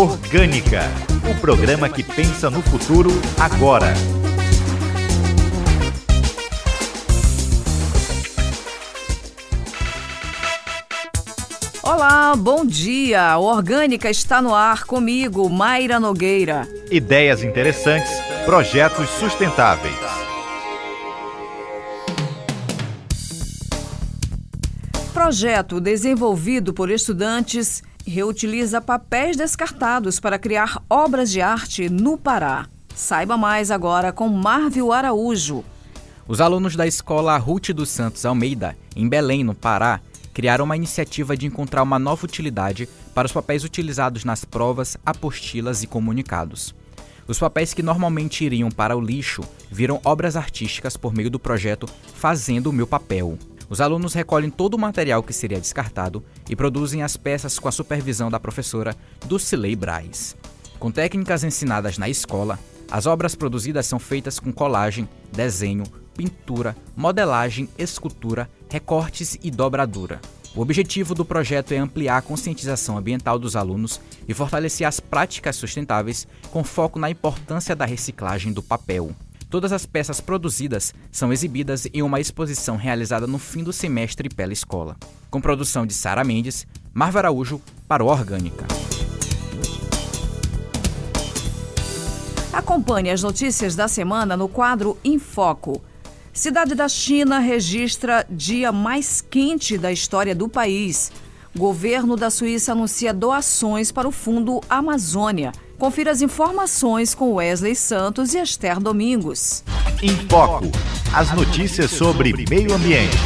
Orgânica, o programa que pensa no futuro agora. Olá, bom dia. Orgânica está no ar comigo, Mayra Nogueira. Ideias interessantes, projetos sustentáveis. Projeto desenvolvido por estudantes reutiliza papéis descartados para criar obras de arte no Pará. Saiba mais agora com Márvio Araújo. Os alunos da escola Ruth dos Santos Almeida, em Belém, no Pará, criaram uma iniciativa de encontrar uma nova utilidade para os papéis utilizados nas provas, apostilas e comunicados. Os papéis que normalmente iriam para o lixo viram obras artísticas por meio do projeto Fazendo o Meu Papel. Os alunos recolhem todo o material que seria descartado e produzem as peças com a supervisão da professora Dulceley Braz. Com técnicas ensinadas na escola, as obras produzidas são feitas com colagem, desenho, pintura, modelagem, escultura, recortes e dobradura. O objetivo do projeto é ampliar a conscientização ambiental dos alunos e fortalecer as práticas sustentáveis com foco na importância da reciclagem do papel. Todas as peças produzidas são exibidas em uma exposição realizada no fim do semestre pela escola. Com produção de Sara Mendes, Márvio Araújo para o Orgânica. Acompanhe as notícias da semana no quadro Em Foco. Cidade da China registra dia mais quente da história do país. Governo da Suíça anuncia doações para o Fundo Amazônia. Confira as informações com Wesley Santos e Esther Domingos. Em Foco, as notícias sobre meio ambiente.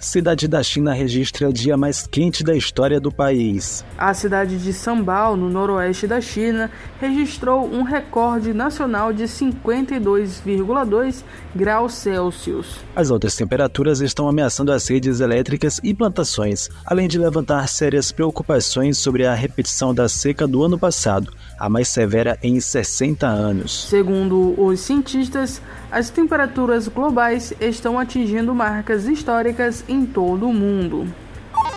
Cidade da China registra o dia mais quente da história do país. A cidade de Sambau, no noroeste da China, registrou um recorde nacional de 52,2 graus Celsius. As altas temperaturas estão ameaçando as redes elétricas e plantações, além de levantar sérias preocupações sobre a repetição da seca do ano passado, a mais severa em 60 anos. Segundo os cientistas, as temperaturas globais estão atingindo marcas históricas em todo o mundo.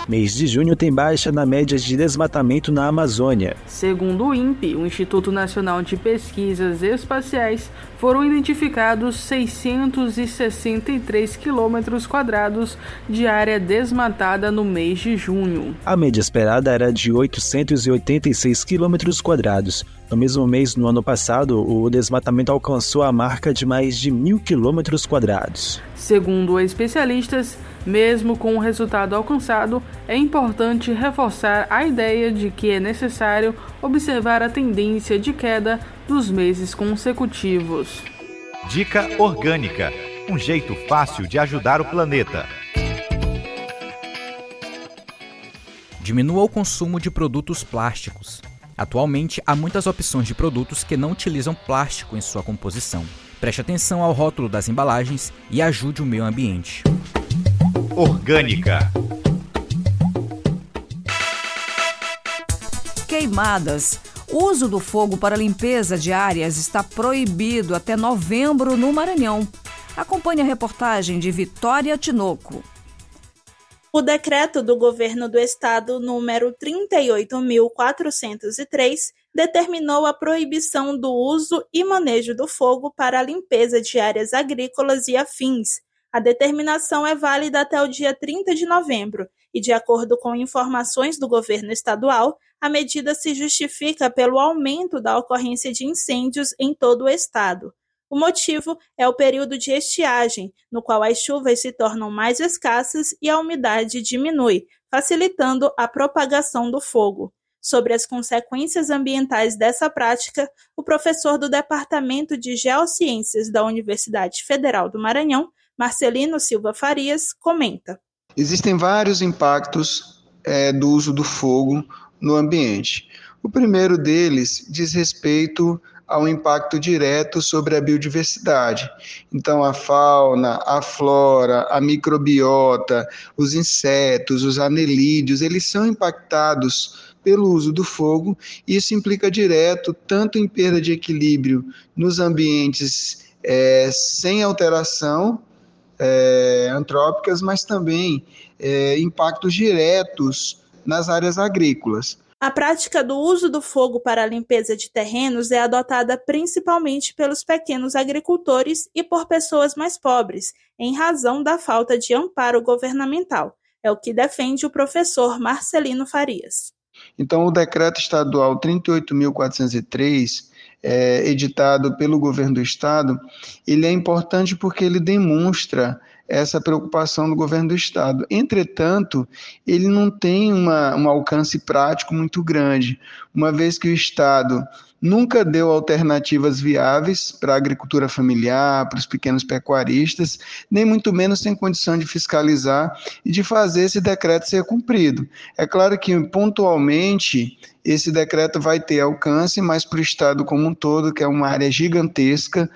Mês de junho tem baixa na média de desmatamento na Amazônia. Segundo o INPE, o Instituto Nacional de Pesquisas Espaciais, foram identificados 663 km² de área desmatada no mês de junho. A média esperada era de 886 km². No mesmo mês, no ano passado, o desmatamento alcançou a marca de mais de 1.000 km². Segundo especialistas, mesmo com o resultado alcançado, é importante reforçar a ideia de que é necessário observar a tendência de queda dos meses consecutivos. Dica Orgânica, um jeito fácil de ajudar o planeta. Diminua o consumo de produtos plásticos. Atualmente, há muitas opções de produtos que não utilizam plástico em sua composição. Preste atenção ao rótulo das embalagens e ajude o meio ambiente. Orgânica. Queimadas. O uso do fogo para limpeza de áreas está proibido até novembro no Maranhão. Acompanhe a reportagem de Vitória Tinoco. O decreto do Governo do Estado número 38.403 determinou a proibição do uso e manejo do fogo para a limpeza de áreas agrícolas e afins. A determinação é válida até o dia 30 de novembro e, de acordo com informações do governo estadual, a medida se justifica pelo aumento da ocorrência de incêndios em todo o estado. O motivo é o período de estiagem, no qual as chuvas se tornam mais escassas e a umidade diminui, facilitando a propagação do fogo. Sobre as consequências ambientais dessa prática, o professor do Departamento de Geociências da Universidade Federal do Maranhão, Marcelino Silva Farias, comenta. Existem vários impactos do uso do fogo no ambiente. O primeiro deles diz respeito há um impacto direto sobre a biodiversidade. Então, a fauna, a flora, a microbiota, os insetos, os anelídeos, eles são impactados pelo uso do fogo. Isso implica direto tanto em perda de equilíbrio nos ambientes sem alteração antrópicas, mas também impactos diretos nas áreas agrícolas. A prática do uso do fogo para a limpeza de terrenos é adotada principalmente pelos pequenos agricultores e por pessoas mais pobres, em razão da falta de amparo governamental. É o que defende o professor Marcelino Farias. Então, o decreto estadual 38.403, editado pelo governo do estado, ele é importante porque ele demonstra essa preocupação do governo do estado. Entretanto, ele não tem um alcance prático muito grande, uma vez que o estado nunca deu alternativas viáveis para a agricultura familiar, para os pequenos pecuaristas, nem muito menos tem condição de fiscalizar e de fazer esse decreto ser cumprido. É claro que, pontualmente, esse decreto vai ter alcance, mas para o estado como um todo, que é uma área gigantesca,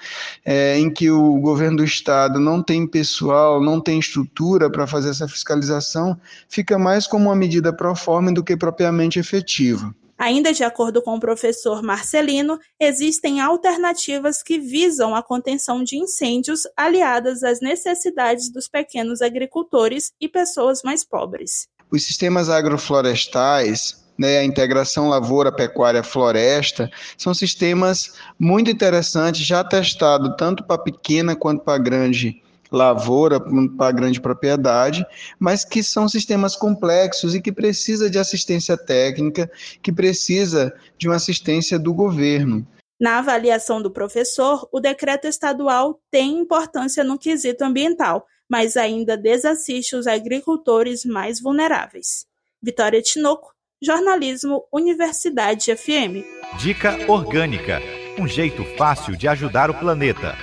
em que o governo do estado não tem pessoal, não tem estrutura para fazer essa fiscalização, fica mais como uma medida proforme do que propriamente efetiva. Ainda de acordo com o professor Marcelino, existem alternativas que visam a contenção de incêndios aliadas às necessidades dos pequenos agricultores e pessoas mais pobres. Os sistemas agroflorestais, a integração lavoura-pecuária-floresta, são sistemas muito interessantes, já testados tanto para pequena quanto para grande lavoura, para grande propriedade, mas que são sistemas complexos e que precisa de assistência técnica, que precisa de uma assistência do governo. Na avaliação do professor, o decreto estadual tem importância no quesito ambiental, mas ainda desassiste os agricultores mais vulneráveis. Vitória Tinoco, Jornalismo, Universidade FM. Dica Orgânica, um jeito fácil de ajudar o planeta.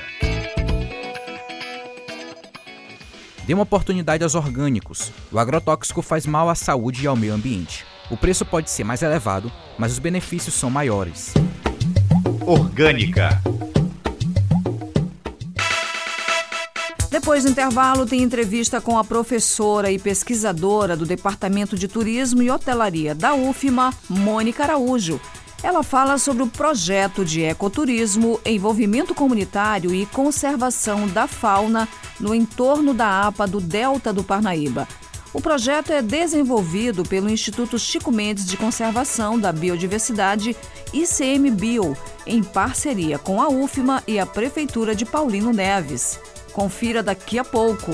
Dê uma oportunidade aos orgânicos. O agrotóxico faz mal à saúde e ao meio ambiente. O preço pode ser mais elevado, mas os benefícios são maiores. Orgânica. Depois do intervalo, tem entrevista com a professora e pesquisadora do Departamento de Turismo e Hotelaria da UFMA, Mônica Araújo. Ela fala sobre o projeto de ecoturismo, envolvimento comunitário e conservação da fauna no entorno da APA do Delta do Parnaíba. O projeto é desenvolvido pelo Instituto Chico Mendes de Conservação da Biodiversidade, ICMBio, em parceria com a UFMA e a Prefeitura de Paulino Neves. Confira daqui a pouco.